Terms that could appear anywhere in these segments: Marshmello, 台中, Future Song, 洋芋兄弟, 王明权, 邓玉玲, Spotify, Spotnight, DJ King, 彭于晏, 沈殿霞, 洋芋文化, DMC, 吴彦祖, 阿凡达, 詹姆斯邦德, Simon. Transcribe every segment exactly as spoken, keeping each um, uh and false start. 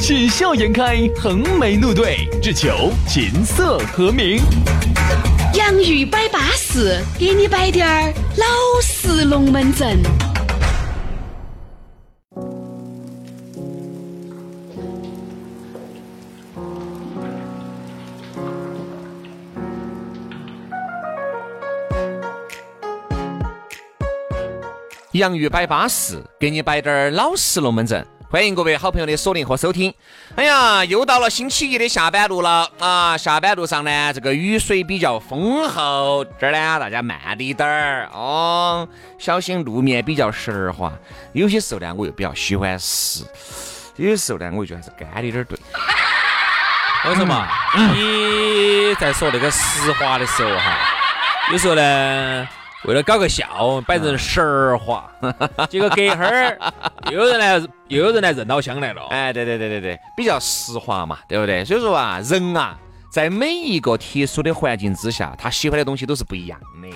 喜笑颜开，横眉怒对，只求琴瑟和鸣。洋芋摆巴士，给你摆点儿老式龙门阵。洋芋摆巴士，给你摆点儿老式龙门阵。欢迎各位好朋友的锁定和收听。哎呀，又到了星期一的下班路了啊！下班路上呢，这个雨水比较丰厚，这儿呢大家慢一点儿哦，小心路面比较湿滑。有些时候呢，我又比较喜欢湿；有些时候呢，我就还是干一点儿对。为什么？你在说那个湿滑的时候哈，有时候呢。为了搞个笑，摆成十话，结果隔一会儿又有人来，又有人来认老乡来了。哎，对对对对对，比较实话嘛，对不对？所以说啊，人啊，在每一个特殊的环境之下，他喜欢的东西都是不一样的，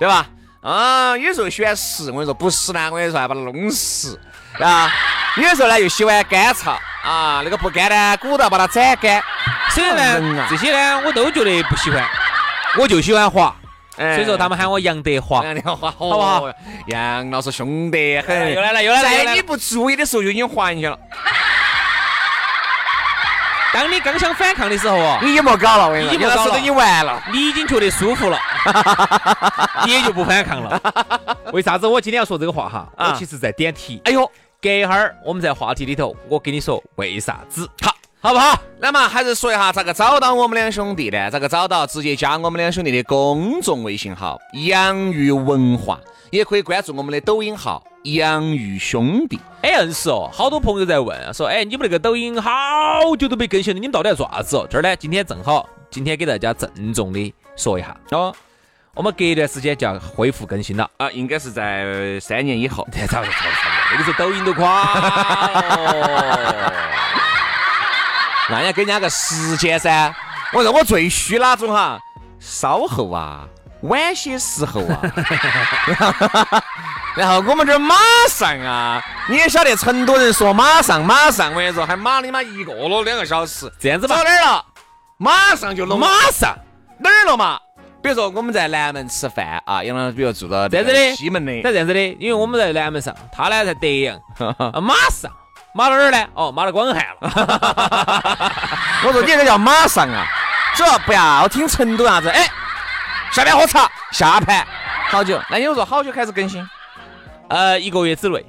对吧？啊，有时候喜欢湿，我跟你说不湿呢，我跟你说还把它弄湿啊。有时候呢又喜欢干燥啊，那个不干呢，鼓捣把它斩干。所以呢，这些呢我都觉得不喜欢，我就喜欢滑。所以说他们喊我杨德华，杨德华，好不好？杨老师凶得很，又来了又来了。在你不注意的时候就已经滑进去了。当你刚想反抗的时候啊，你也没搞了，你老师都已经完了，你已经觉得舒服了，你也就不反抗了。为啥子我今天要说这个话哈？我其实在点题。哎呦，隔一会儿我们在话题里头，我跟你说为啥子。好。好不好？那么还是说一下咋个找到我们两兄弟的？咋个找到？直接加我们两兄弟的公众微信号洋芋文化，也可以关注我们的抖音号洋芋兄弟。哎，嗯是哦，好多朋友在问说，哎，你们那个抖音好久都没更新了，你们到底要做啥子？这儿呢，今天正好，今天给大家郑重的说一下哦，我们隔一段时间就要恢复更新了啊，应该是在三年以后。差不多，差不多，那个时候抖音都垮了。那要给人家个时间噻，我说我最虚那种哈，稍后啊，晚些时候啊，然后我们这马上啊，你也晓得成都人说马上马上，我跟你说还马你妈一个了两个小时，这样子吧，到哪儿了？马上就弄，马上哪儿了嘛？比如说我们在南门吃饭啊，杨老师比如住到这样子的西门的，在这样子的，因为我们在南门上，他呢在德阳，马上。马到哪儿呢？哦，马到广汉了。我说你这叫马上啊，这不要我听成都啥子？哎，下盘喝茶，下盘好久。那你说好久开始更新？呃，一个月之内。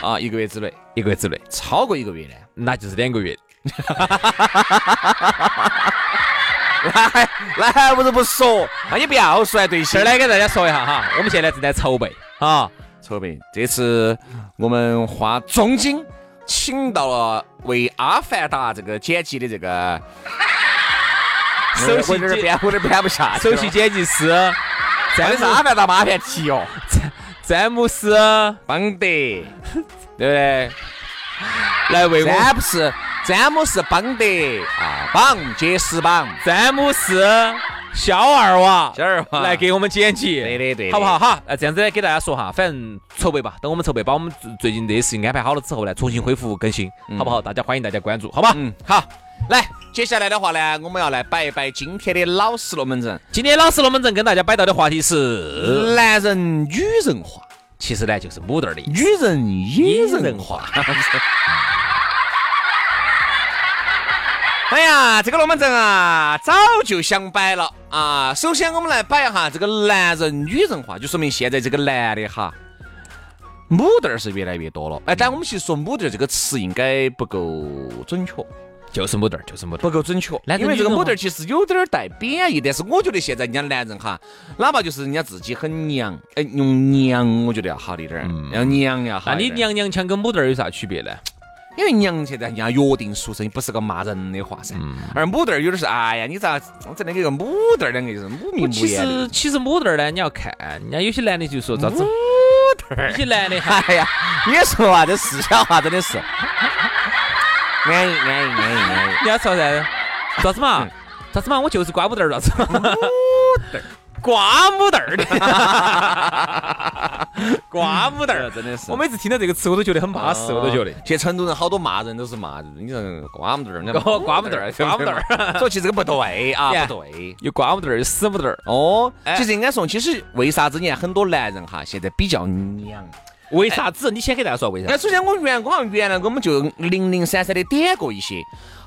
啊，一个月之内，一个月之内，超过一个月呢，那就是两个月。来来，不是不说，那你不要说对象。这来给大家说一下哈，我们现在正在筹备啊。筹备这次我们花重金请到了为《阿凡达》这个剪辑的这个首席编我都编不下，首席剪辑师詹姆斯《阿凡达》马片提哦，詹姆斯邦德，对不对？来为我詹姆斯詹姆斯邦德啊，邦杰斯邦詹姆斯。小二娃，小二娃来给我们剪辑，对对对，好不好哈？那这样子来给大家说哈，反正筹备吧，等我们筹备，把我们最近的事情安排好了之后呢，重新恢复更新，嗯、好不好？大家欢迎大家关注，好吧？嗯，好。来，接下来的话呢，我们要来摆一摆今天的老式龙门阵。今天老式龙门阵跟大家摆到的话题是男人女人化，其实呢就是母蛋儿的女人野人化。哎呀，这个龙门阵啊，早就想摆了啊！首先我们来摆哈，这个男人女人化，就说明现在这个男的哈，母蛋是越来越多了。哎，但我们其实说母蛋这个词应该不够准确，就是母蛋，就是母蛋，不够准确。因为这个母蛋其实有点带贬义，但是我觉得现在人家男人哈，哪怕就是人家自己很娘，哎，用娘我觉得要好一点，要娘要好一点。那你娘娘腔跟母蛋有啥区别呢？因为娘现在人家约定俗成，不是个骂人的话噻、嗯。而母蛋儿有的是，哎呀，你咋这那个母蛋儿两个字，母名母眼。其实其实母蛋儿呢，你要看，人家有些男的就说咋子母蛋儿，有些男的，哎呀，你说啊，这四川话真的是，安逸安逸安逸安逸。你要说啥？咋子嘛？咋子嘛？我就是瓜母蛋儿，咋子？母蛋儿。瓜母蛋儿的，瓜母蛋儿真的是，我每次听到这个词我都觉得很巴适，我都觉得。其实成都人好多骂人都是骂人，你说瓜母蛋儿，瓜母蛋儿，瓜母蛋儿，所以其实这个不对啊，不对，有瓜母蛋儿，有死母蛋儿。哦，其实应该说，其实为啥子呢？很多男人哈，现在比较娘。为啥子？你先给大家说为啥子。哎，首先我原光原来我们就零零散散的点过一些，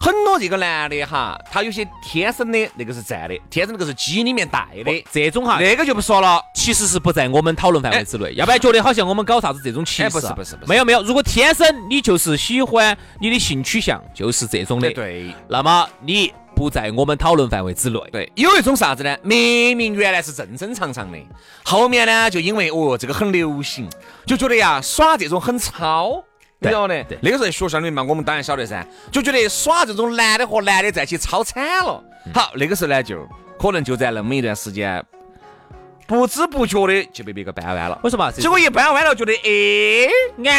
很多这个男的哈，他有些天生的那个是在的，天生那个是基因里面带的，这种哈，那个就不说了，其实是不在我们讨论范围之内，要不然觉得好像我们搞啥子这种歧视。哎，不是不是不是，没有没有，如果天生你就是喜欢你的性取向就是这种的，对，那么你不在我们讨论范围之内。对，有一种啥子呢？明明原来是正正常常的，后面呢就因为哦这个很流行，就觉得呀耍这种很潮，你知道呢？那个时候学生里面我们当然晓得噻，就觉得耍这种男的和男的在一起超惨了。好，那个时候呢就可能就在那么一段时间，不知不觉的就被别个掰弯了。为什么？结果一掰弯了，觉得哎安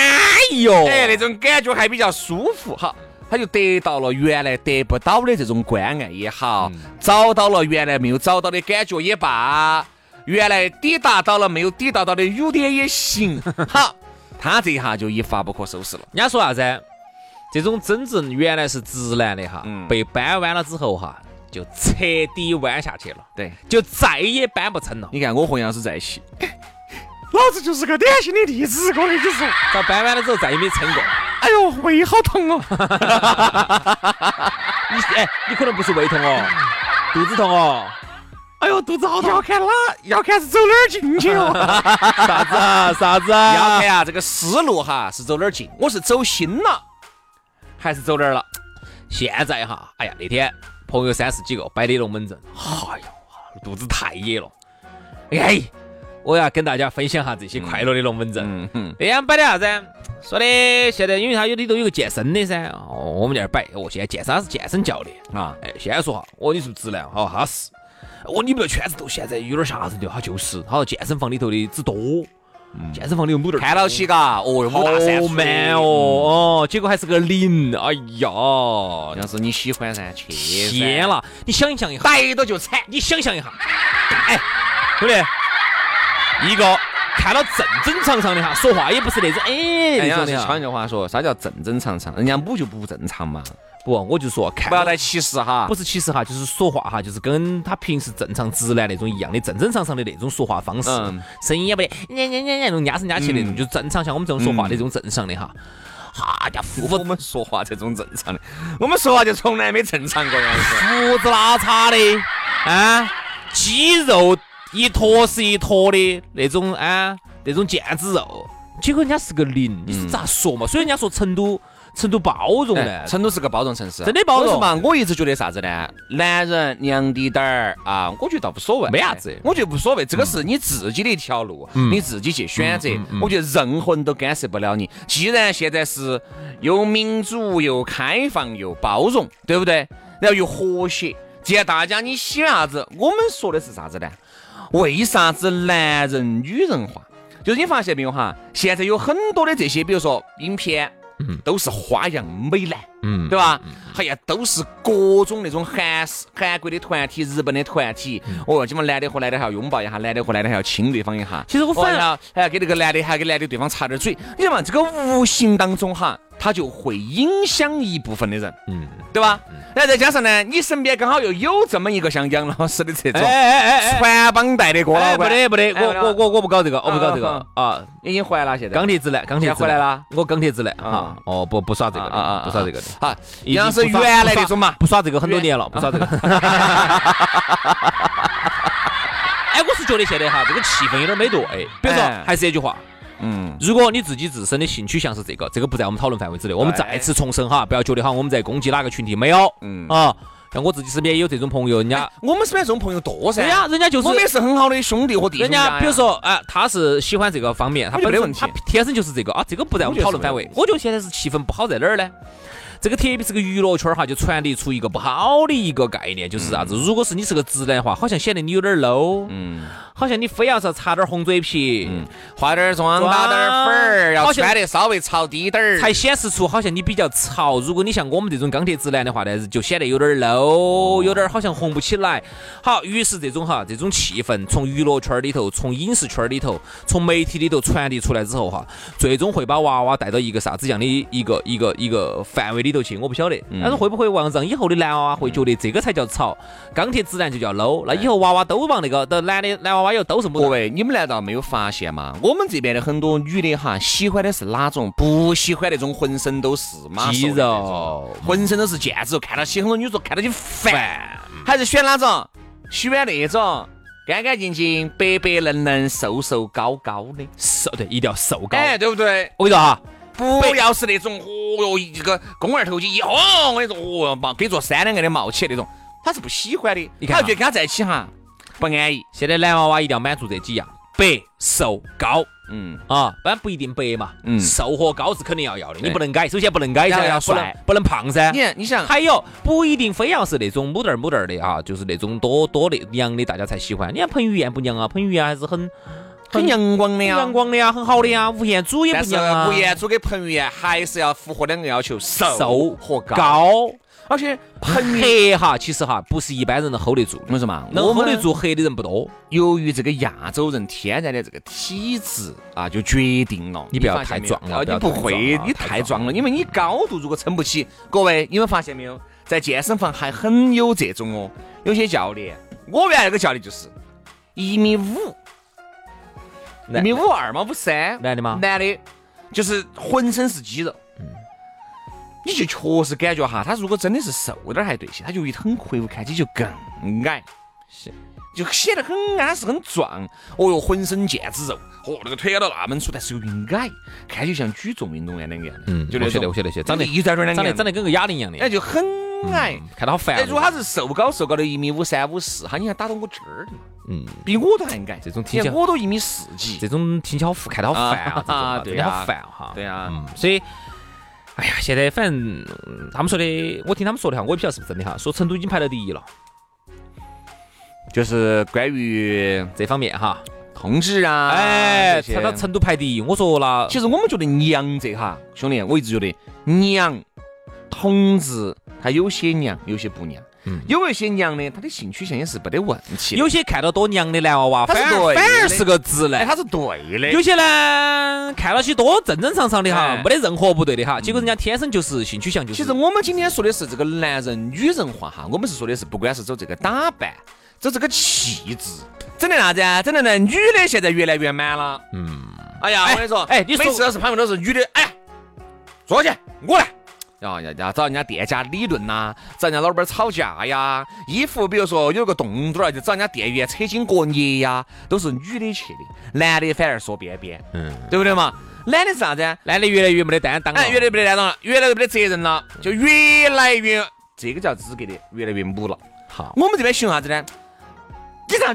逸哟，哎那种感觉还比较舒服。好。他就得到了原来得不到的这种关爱也好、嗯、找到了原来没有找到的感觉也罢，原来抵达到了没有抵达到的优点也行。好，他这一下就一发不可收拾了。人家说啥子？这种真正原来是直男的哈、嗯、被掰弯了之后哈就彻底弯下去了，对，就再也掰不成了。你看我和杨是在一起，老子就是个典型的例子，我跟你说，到掰弯了之后再也没成过。哎呦，胃好痛哦！你哎，你可能不是胃痛哦，肚子痛哦。哎呦，肚子好痛！要看哪？要看是走哪儿进去哦？啥子啊？啥子啊？要看啊，这个思路哈是走哪儿进？我是走心了，还是走哪儿了？现在哈，哎呀，那天朋友三十几个摆的龙门阵，哎呦，肚子太野了，哎。我要跟大家分享下这些快乐的龙门阵。嗯嗯，这样摆的啥子？说的现在因为他有里头有个健身的噻，哦，我们在这摆，我现在健身他是健身教练啊。哎，现在说哈，我你是不是直男？哦，他是。我你不要圈子头现在有点啥子的，他就是，他说健身房里头的只多，健身房里有母蛋儿，看到起嘎，哦，好 man 哦哦，结果还是个零，哎呀，要是你喜欢噻，去天了，你想象一下，逮到就踩，你想象一下，哎，对不对？一个看到正正常常的哈，说话也不是那种哎，那种的。悄悄话说，啥叫正正常常？人家母就不正常嘛。不，我就说看。不要来歧视哈。不是歧视哈，就是说话哈，就是跟他平时正常直男那种一样的，正正常常的那种说话方式，嗯、声音也不得那那那那种压声压气那种，就正常像我们这种说话那种正常的哈。哈家伙，我们说话这种正常的，我们说话就从来没正常过样子。胡子拉碴的啊，肌肉。一坨是一坨的那种啊，那种腱子肉，结果人家是个零，你是咋说嘛？所以人家说成都，成都包容的，哎、成都是个包容城市，真的包容嘛。我一直觉得啥子呢？男人娘滴点儿啊，我觉得倒无所谓，没啥子，我觉得无所谓。这个是你自己的一条路，嗯、你自己去选择。嗯嗯嗯、我觉得任何人都干涉不了你。既然现在是又民主又开放又包容，对不对？然后又和谐，既然大家你喜欢啥子，我们说的是啥子呢？为啥子男人女人化？就是你发现没有哈，现在有很多的这些，比如说影片，嗯，都是花样美男，嗯，对吧？哎呀，都是各种那种韩式、韩国的团体、日本的团体，哦，这么男的和男的还要拥抱一下，男的和男的还要亲对方一下。其实我反而还要给这个男的，还要给男的对方插点嘴。你知道吗？这个无形当中哈，它就会影响一部分的人，嗯，对吧？那再加上呢，你身边刚好又有这么一个像杨老师的这种传帮带的郭老板，不得不得，我我我我不搞这个，我不搞这个啊！已经回来了，现在钢铁直男，钢铁回来了，我钢铁直男啊！哦，不不耍这个啊，不耍这个的啊！杨是原来那种嘛，不耍这个很多年了，不耍这个。哎，我是觉得现在哈，这个气氛有点没对，比如说还是这句话。嗯，如果你自己自身的兴趣像是这个，这个不在我们讨论范围之内。我们再次重申哈，不要觉得哈我们在攻击哪个群体，没有。嗯啊，但我自己身边也有这种朋友，人家、哎、我们身边这种朋友多噻。人家人家就是我们也是很好的兄弟或弟兄。人家比如说啊、呃，他是喜欢这个方面，他本身他天生就是这个啊，这个不在我们讨论范围。我觉得现在是气氛不好在哪儿呢？这个特别是个娱乐圈哈，就传递出一个不好的一个概念，就是啥、啊、子、嗯？如果是你是个直男的话，好像显得你有点 low， 嗯，好像你非要是擦点红嘴皮，嗯，化点妆，打点粉儿，要穿得稍微潮低点儿，才显示出好像你比较潮。如果你像我们这种钢铁直男的话呢，就显得有点 low，、哦、有点好像红不起来。好，于是这种哈，这种气氛从娱乐圈里头，从影视圈里头，从媒体里头传递出来之后哈，最终会把娃娃带到一个啥子样的一个一个一个范围。里头去我不晓得，但是会不会往让以后的男娃娃会觉得这个才叫潮，钢铁直男就叫 low， 那以后娃娃都往那个的男的男娃娃又都是不。各位，你们难道没有发现吗？我们这边的很多女的哈，喜欢的是哪种？不喜欢那种浑身都是肌肉、浑身都是腱子，看到起很多女说看到起烦，还是选哪种？喜欢那种。干干净净、白白嫩嫩、瘦瘦高高的，瘦对，一定要瘦高，哎，对不对？我跟你说哈。不要是那种哦哟一个肱二头肌，哦我跟你说哦，给做三两个的冒起那种，他是不喜欢的，他觉得跟他在一起哈不安逸。现在男娃娃一定要满足这几样：白、瘦、高。嗯啊，反正不一定白嘛，嗯，瘦和高是肯定要要的，你不能改，首先不能改噻，要帅，不能胖噻。你你想，还有不一定非要是那种母蛋儿母蛋儿的啊，就是那种多多的娘的，大家才喜欢。你看彭于晏不娘啊，彭于晏还是很。很阳光的呀，阳光的呀，很好的呀。吴彦祖也不一样啊。但是吴彦祖跟彭于晏还是要符合两个要求，瘦和高。而且彭黑哈，其实哈不是一般人能 hold 得住。为什么？能 hold 得住黑的人不多。由于这个亚洲人天然的这个体质啊，就决定了你不要太壮了，你不会，你太壮了，因为你高度如果撑不起。各位，你们发现没有？在健身房还很有这种哦，有些教练，我原来那个教练就是一米五。一米五二吗？五三，男的吗？男的，就是浑身是肌肉。嗯，你就确实感觉哈，他如果真的是瘦点还对些，他就一很魁梧，看起就更矮，是，就显得很安实、很壮。哦哟，浑身腱子肉，哦，那个腿到那么粗，但是有点矮，看起就像举重运动员那个样的。嗯，就那些，我晓得，些长得一转转长得长得跟个哑铃一样的。哎，就很矮，看到好烦。哎，如果他是瘦高瘦高的，一米五三、五四，哈，你看打到我这儿。嗯，比我都还矮，这种听起来我都一米四几，这种听起来看得好烦啊，啊，对啊，好烦哈，对啊，嗯，所以，哎呀，现在反正他们说的，我听他们说的哈，我也不晓得是不是真的哈，说成都已经排到第一了，就是关于这方面哈，控制啊，哎，他到成都排第一，我说了，其实我们觉得娘这哈，兄弟，我一直觉得娘，同志，他有些娘，有些不娘。嗯、有一些娘的，他的性取向也是不得问题。有些看到多娘的男娃娃，反而反而是个直男，他是对的。有些呢，看到起多正正常常的哈，没得任何不对的哈。结果人家天生就是性取向就是。其实我们今天说的是这个男人女人化哈，我们是说的是不管是走这个打扮，走这个气质，真的啥子啊？真的呢，女的现在越来越满了。嗯。哎呀，我跟你说，哎，你每次要是旁边都是女的，哎，坐下去，我来。要要要找人家店家理论呐，找人家老板吵架呀，衣服比如说有个洞洞就找人家店员扯筋过泥呀，都是女的去的，男的反而说边边，嗯，对不对嘛？男的是啥子？男的越来越没得担当了，哎，越来越没得担当了，越来越没得责任了，就越来越这个叫资格的越来越母了。好，我们这边喜欢啥子呢？你咋？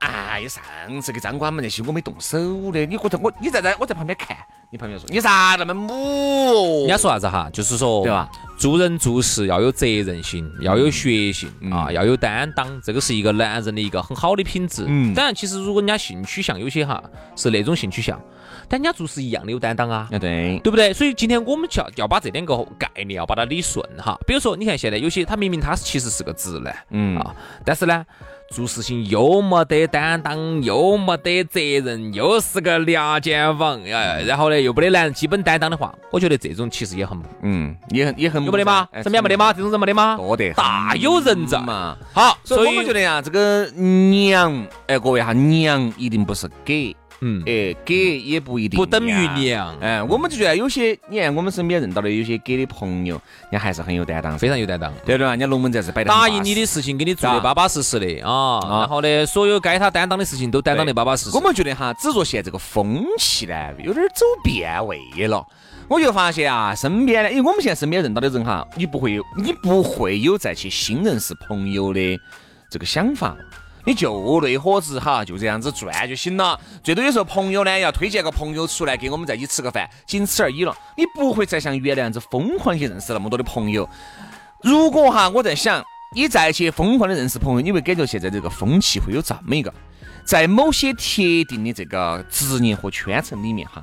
哎呀，上次给张官们那些我没动手的，你我我你在这我在旁边看，你旁边说你咋那么母？人家说啥子哈？就是说，对吧？做人做事要有责任心，要有学性、嗯、啊，要有担当，这个是一个男人的一个很好的品质。嗯，当然，其实如果人家性取向有些哈是那种性取向，但人家做事一样的有担当啊，啊对，对不对？所以今天我们要要把这两个概念要把它理顺哈。比如说，你看现在有些他明明他其实是个直男，嗯啊，但是呢。做事情又没得担当，又没得责任，又是个两间房，然后呢又不得男人基本担当的话，我觉得这种其实也很，嗯，也很也很有没得吗？身边没得吗？这种人没得吗？多得大有人在嘛。好，所以我们觉得呀，这个娘，哎，各位哈，娘一定不是给，嗯，哎，给也不一定不等于娘。嗯，我们就觉得有些，你看我们身边认到的有些给的朋友，人家还是很有担当，非常有担当，对不对？人家龙门阵是摆得很巴适，答应你的事情给你做的巴巴适适的啊。然后呢，所有该他担当的事情都担当的巴巴适适。我们觉得哈，只说现在这个风气呢，有点走变味了。我就发现啊，身边的，因为我们现在身边认到的人哈，你不会有，你不会有再去新认识朋友的这个想法。你就那伙子哈，就这样子转就行了。最多有时候朋友呢要推荐个朋友出来给我们在一起吃个饭，仅此而已了。你不会再像原来那样子疯狂去认识那么多的朋友。如果哈，我在想，你再去疯狂的认识朋友，你会感觉现在这个风气会有这么一个，在某些特定的这个职业和圈层里面哈，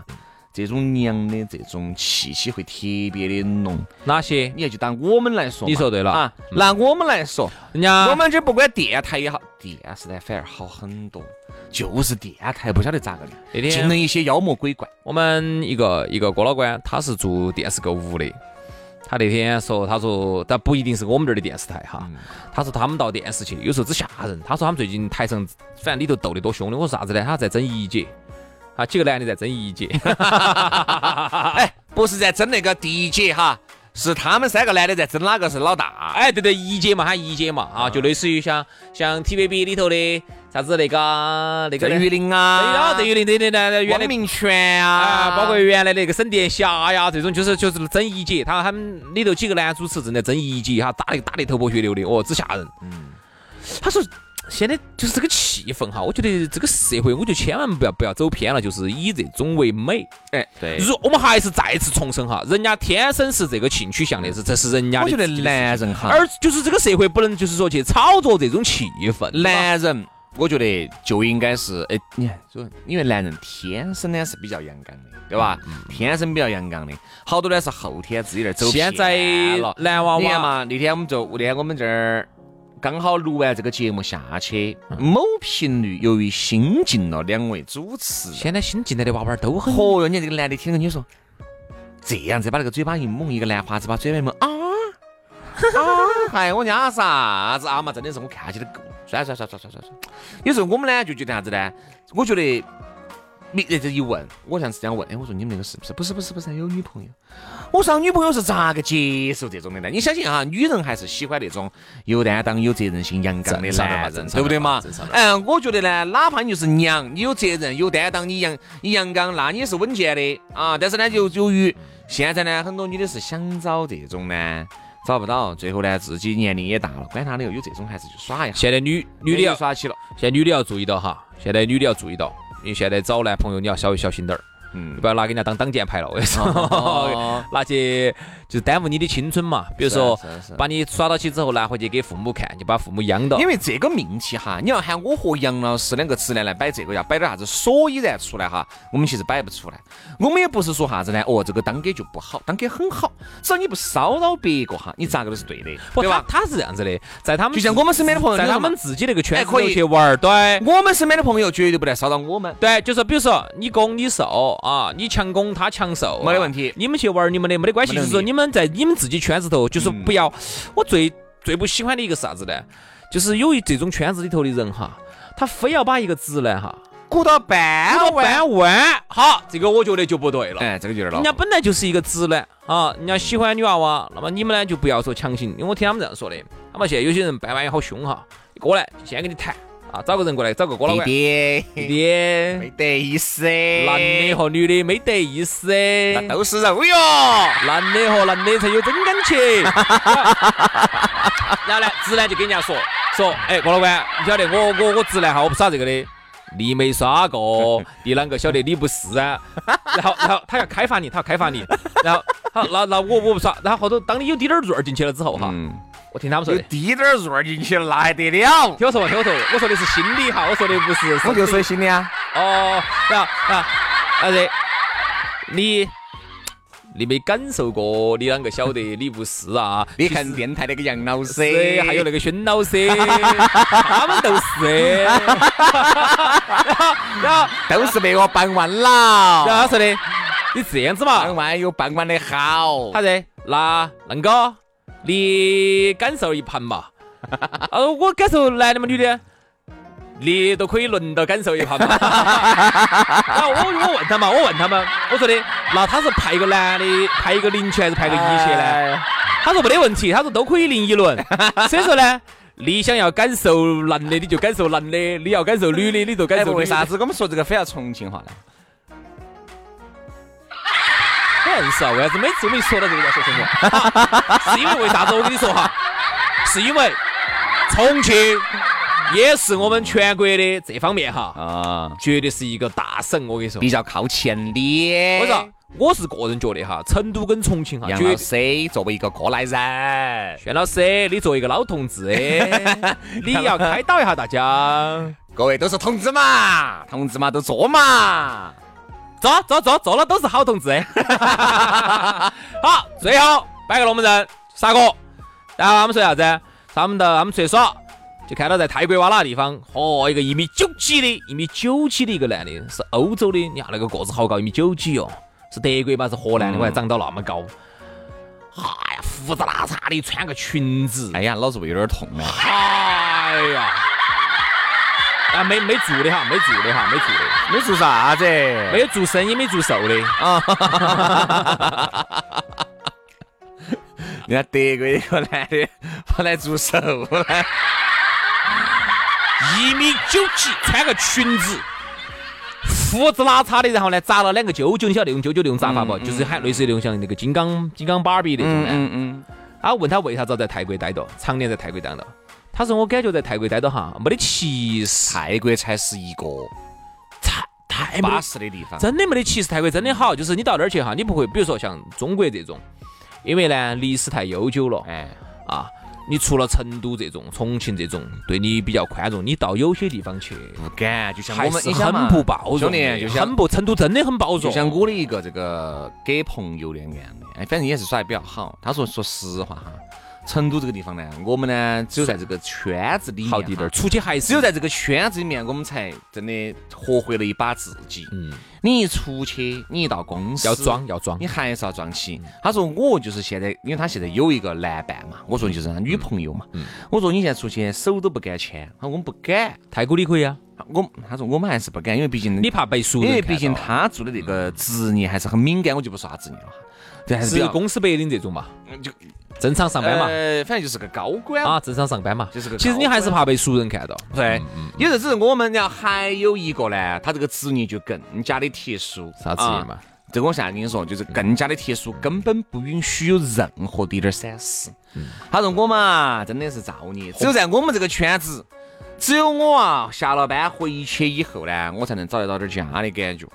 这种娘的这种气息会特别的浓。哪些？你也就当我们来说，你说对了啊。那我们来说，人家我们这不管电台也好。电视台反而好很多，就是电台不晓得咋个的，进了一些妖魔鬼怪。我们一个一个郭老倌，他是做电视购物的，他那天说，他说，但不一定是我们这儿的电视台哈、嗯，他说他们到电视去，有时候只吓人。他说他们最近台上反正里头斗得多凶的。我说啥子呢？他在争一姐，啊，几个男的在争一姐，哎，不是在争那个第一姐哈。是他们三个男的在争哪个是老大？哎，对对，一姐嘛，他一姐嘛，啊，就类似于像像 T V B 里头的啥子那个那个邓玉玲啊，邓玉玲等等的，原来王明权啊，包括原来那个沈殿霞呀，这种就是就是争一姐，他他们里头几个男主持正在争一姐哈，打的打的头破血流的，哦，只吓人。嗯，他说现在就是这个气氛哈，我觉得这个社会，我就千万不要不要走偏了，就是以这种为美。哎，对，如我们还是再次重申哈，人家天生是这个情趣向的，是这是人家的。我觉得男人哈，而就是这个社会不能就是说去炒作这种气氛。男人，我觉得就应该是哎，你看，因为男人天生呢是比较阳刚的，对吧？嗯、天生比较阳刚的，好多呢是后天自己在走偏了。现在男娃娃嘛，那天我们就那天我们这儿。刚好录完这个节目下去，某频率由于新进了两位主持，现在新进来的娃娃都很，嚯哟！你这个男的听着你说这样子，把那个嘴巴一蒙，一个男娃子把嘴巴一蒙啊啊！哎，我讲啥子啊嘛？真的是我看起来够，算算算算算算算。有时候我们呢就觉得啥子呢？我觉得你这一问，我想是这样问，哎，我说你们那个是不是不是不是不是有女朋友？我说女朋友是咋个接受这种的呢？你相信啊，女人还是喜欢那种有担当、有责任心、阳刚的男人，对不对嘛？嗯，我觉得呢，哪怕你就是娘，你有责任、有担当，你阳你阳刚，那你是稳健的啊。但是呢，就由于现在呢，很多女的是想找这种呢。找不到，最后呢，自己年龄也大了，管他的，有这种还是去耍一下。现在女女的要耍起了，现在女的要注意到哈，现在女的要注意到，因为现在找男朋友你要稍微小心点儿。嗯，不要拿给人家当挡箭牌了，我跟你说，拿去就是耽误你的青春嘛。比如说，把你耍到起之后拿回去给父母看，就把父母养到。因为这个命题哈，你要喊我和杨老师两个直男来摆这个，要摆点啥子所以然出来哈，我们其实摆不出来。我们也不是说啥子呢，哦，这个当给就不好，当给很好，只要你不骚扰别个哈，你咋个都是对的，对吧？他是这样子的，在他们就像我们身边的朋友，在他们自己那个圈子里去玩儿，对。我们身边的朋友绝对不来骚扰我们。对，就是比如说你攻你受。啊，你强攻他强受、啊，没得问题。你们去玩你们的，没得关系。就是说你们在你们自己圈子头，就是不要。嗯、我最最不喜欢的一个啥子呢？就是由于这种圈子里头的人哈，他非要把一个直男哈鼓到半弯，鼓到半弯。好，这个我觉得就不对了。哎，这个有点老。人家本来就是一个直男啊，人家喜欢女娃娃，那么你们呢就不要说强行，因为我听他们这样说的。他们现在有些人掰弯也好凶哈，过来先给你谈。啊，找个人过来，找个郭老倌，弟弟，没得意思，男的和女的没得意思，那都是肉哟，男的和男的才有真感情。然后呢，直男就跟人家说说，哎，郭老倌，你晓得我我我直男哈，我不耍这个的，你没耍过，你啷个晓得你不是啊？然后然后他要开发你，他要开发你，然后好，那那我我不耍，然后后头当你有滴点弱进去了之后哈。嗯我听他们说的，有滴点弱进去那还得了？听我说嘛，听我说，我说的是心理哈，我说的不是，我就说心理啊。哦，然后啊，啊对，你你没感受过，你啷个晓得你不是啊？你看电台那个杨老师，还有那个宣老师，他们都是，然后都是被我办完了。然后他说的，你这样子嘛，办完有办完的好。他说，那啷个？你感受一盘嘛？啊，我感受男的嘛，女的，你都可以轮到感受一下嘛。啊，我我问他嘛，我问他嘛，我说的，那他是派一个男的，派一个零钱还是派个一千呢？哎、他说没得问题，他说都可以零一轮。所以说呢，你想要感受男的，你就感受男的；你要感受女的，你就感受女的。为啥子我们说这个非要重庆话呢？很少，为啥子每次我们一说到这个要说重庆话？是因为为啥子？我跟你说哈，是因为重庆。也是我们全国的这方面哈啊，绝对是一个大省，我跟你说，比较靠前的。我说，我是个人觉得哈，成都跟重庆哈，杨老师作为一个过来人，轩老师你作为一个老同志，你要开导一下大家，各位都是同志嘛，同志嘛都做嘛，做做做做了都是好同志。好，最后摆个龙门阵，傻哥，然后他们说啥子？他们的他们说啥？就看到在泰国哇那地方，哦，一个一米九几的，一米九几的一个男的，是欧洲的，你看那个个子好高，一米九几哦，是德国吧，是荷兰的，我还长到那么高，哎呀，胡子拉碴的，穿个裙子，哎呀，老子胃有点痛了，哎呀，啊，没没做的哈，没做的哈，没做的，没做啥子，没有做生意，没做瘦的啊。人家德国一个男的跑来做瘦了。一米九几，穿个裙子，胡子拉碴的，然后呢扎了两个九九，你晓得那种九九那种扎法不？嗯嗯、就是还类似那种像那个金刚金刚芭比那种。嗯嗯啊，问他为啥子在泰国待到，常年在泰国待到？他说我感觉在泰国待到哈，没得歧视，泰国才是一个太太巴适的地方，真的没得歧视，泰国真的好，就是你到那儿去哈，你不会，比如说像中国这种，因为呢历史太悠久了，哎啊。你除了成都这种、重庆这种对你比较宽容，你到有些地方去不敢，就像我们很不包容，兄弟，就像很不成都真的很包容。就像我的一个这个给朋友的案例，哎，反正也是耍得比较好。他说说实话哈，成都这个地方呢，我们呢只有在这个圈子里面，好地方，出去还是只有在这个圈子里面，我们才真的活回了一把自己。嗯，你一出去，你一到公司要装要装，你还是要装起。嗯、他说我就是现在，因为他现在有一个男伴嘛，我说你就是他女朋友嘛。嗯，我说你现在出去手都不敢牵，他说我们不敢。泰国你可以啊，我他说我们还是不敢，因为毕竟你怕被熟人看到，因为毕竟他做的这个职业还是很敏感，我就不说他职业了。对，还是公司白领这种嘛，就正常上班嘛，呃，反正就是个高官啊，正常上班嘛，就是个。其实你还是怕被熟人看到，对。也是只是我们呢，还有一个呢，他这个职业就更加的特殊，啥职业嘛？这个我现在跟你说，就是更加的特殊，根本不允许有任何的一点闪失。他说我嘛，真的是造孽，只有在我们这个圈子，只有我啊，下了班回去以后呢，我才能找得到点家的感觉，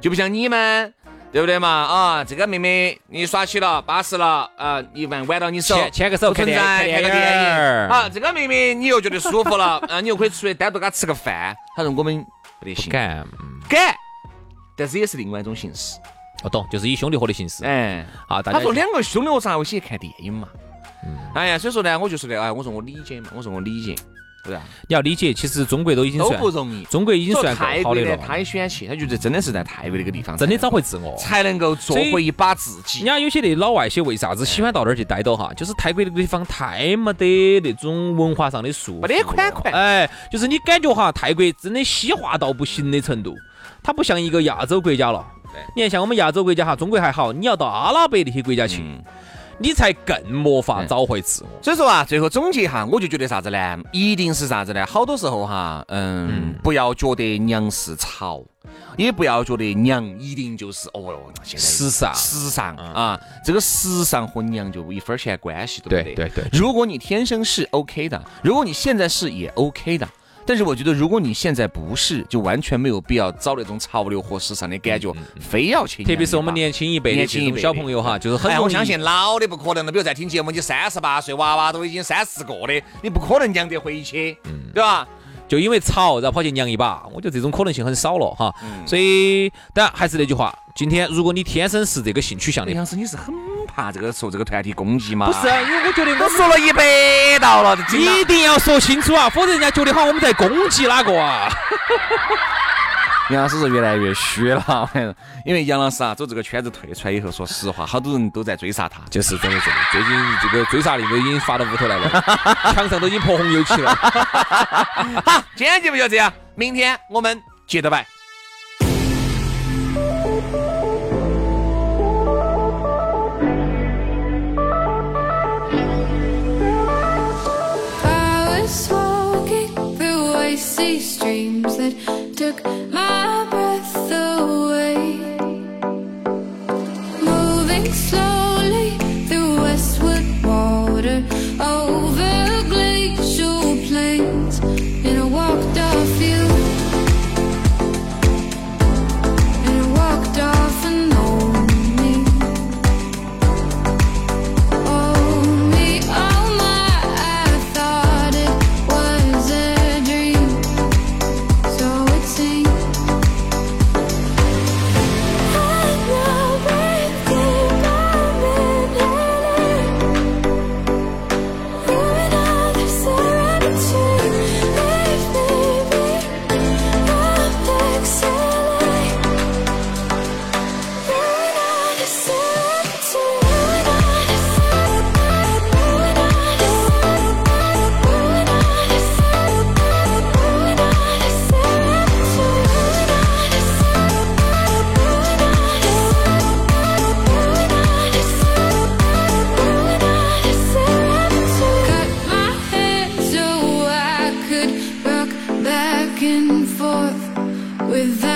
就不像你们。对不对嘛？啊，这个妹妹你耍起了，巴适了，啊，你玩玩到你手，牵个手，看电影，看个电影。啊，这个妹妹你又觉得舒服了，啊，你又可以出去单独给她吃个饭。他说我们不得行，敢敢，但是也是另外一种形式。我懂，就是以兄弟伙的形式。哎，啊，他说两个兄弟伙上回去看电影嘛。嗯。哎呀，所以说呢，我就说的，哎，我说我理解嘛，我说我理解。对啊，你要理解，其实中国都已经算都不容易，中国已经算好的了。他也选去，他觉得真的是在泰国那个地方，真的找回自我，才能够做回一把自己。人家有些那老外些为啥子喜欢到那儿去待到哈？就是泰国那个地方太没得那种文化上的束缚，没得宽宽。哎，就是你感觉哈，泰国真的西化到不行的程度，它不像一个亚洲国家了。你看像我们亚洲国家哈，中国还好，你要到阿拉伯那些国家去。嗯，你才更没法找回自我。所以说啊，最后总结一下，我就觉得啥子呢？一定是啥子呢？好多时候哈，嗯，嗯不要觉得娘是潮，也不要觉得娘一定就是哦哟，现在时尚时尚、嗯、啊，这个时尚和娘就一分钱关系对不对？对对对。如果你天生是 OK 的，如果你现在是也 OK 的。但是我觉得，如果你现在不是，就完全没有必要找那种潮流或时尚的感觉，非要去。特别是我们年轻一辈的小朋友哈，就是很。我相信老的不可能了，比如在听节目，你三十八岁娃娃都已经三十个的，你不可能娘得回去，对吧？就因为潮，然后跑去娘一把，我觉得这种可能性很少了哈。所以，但还是那句话，今天如果你天生是这个性取向的，杨老师你是很怕这个受这个团体攻击吗？不是，因为我觉得我说了一百道了，一定要说清楚啊，否则人家觉得好我们在攻击哪个啊。杨老师是越来越虚了，因为杨老师啊，走这个圈子退出来以后，说实话，好多人都在追杀他，就是真的真的。最近这个追杀令都已经发到屋头来了，墙上都已经泼红油漆了。好，今天节目就这样，明天我们接着拜。Streams that took my breath away, moving slowly through westward water, over glacial plains, and I walked off you, and I walked off and owned me, owned me. Oh my, I thought it was a with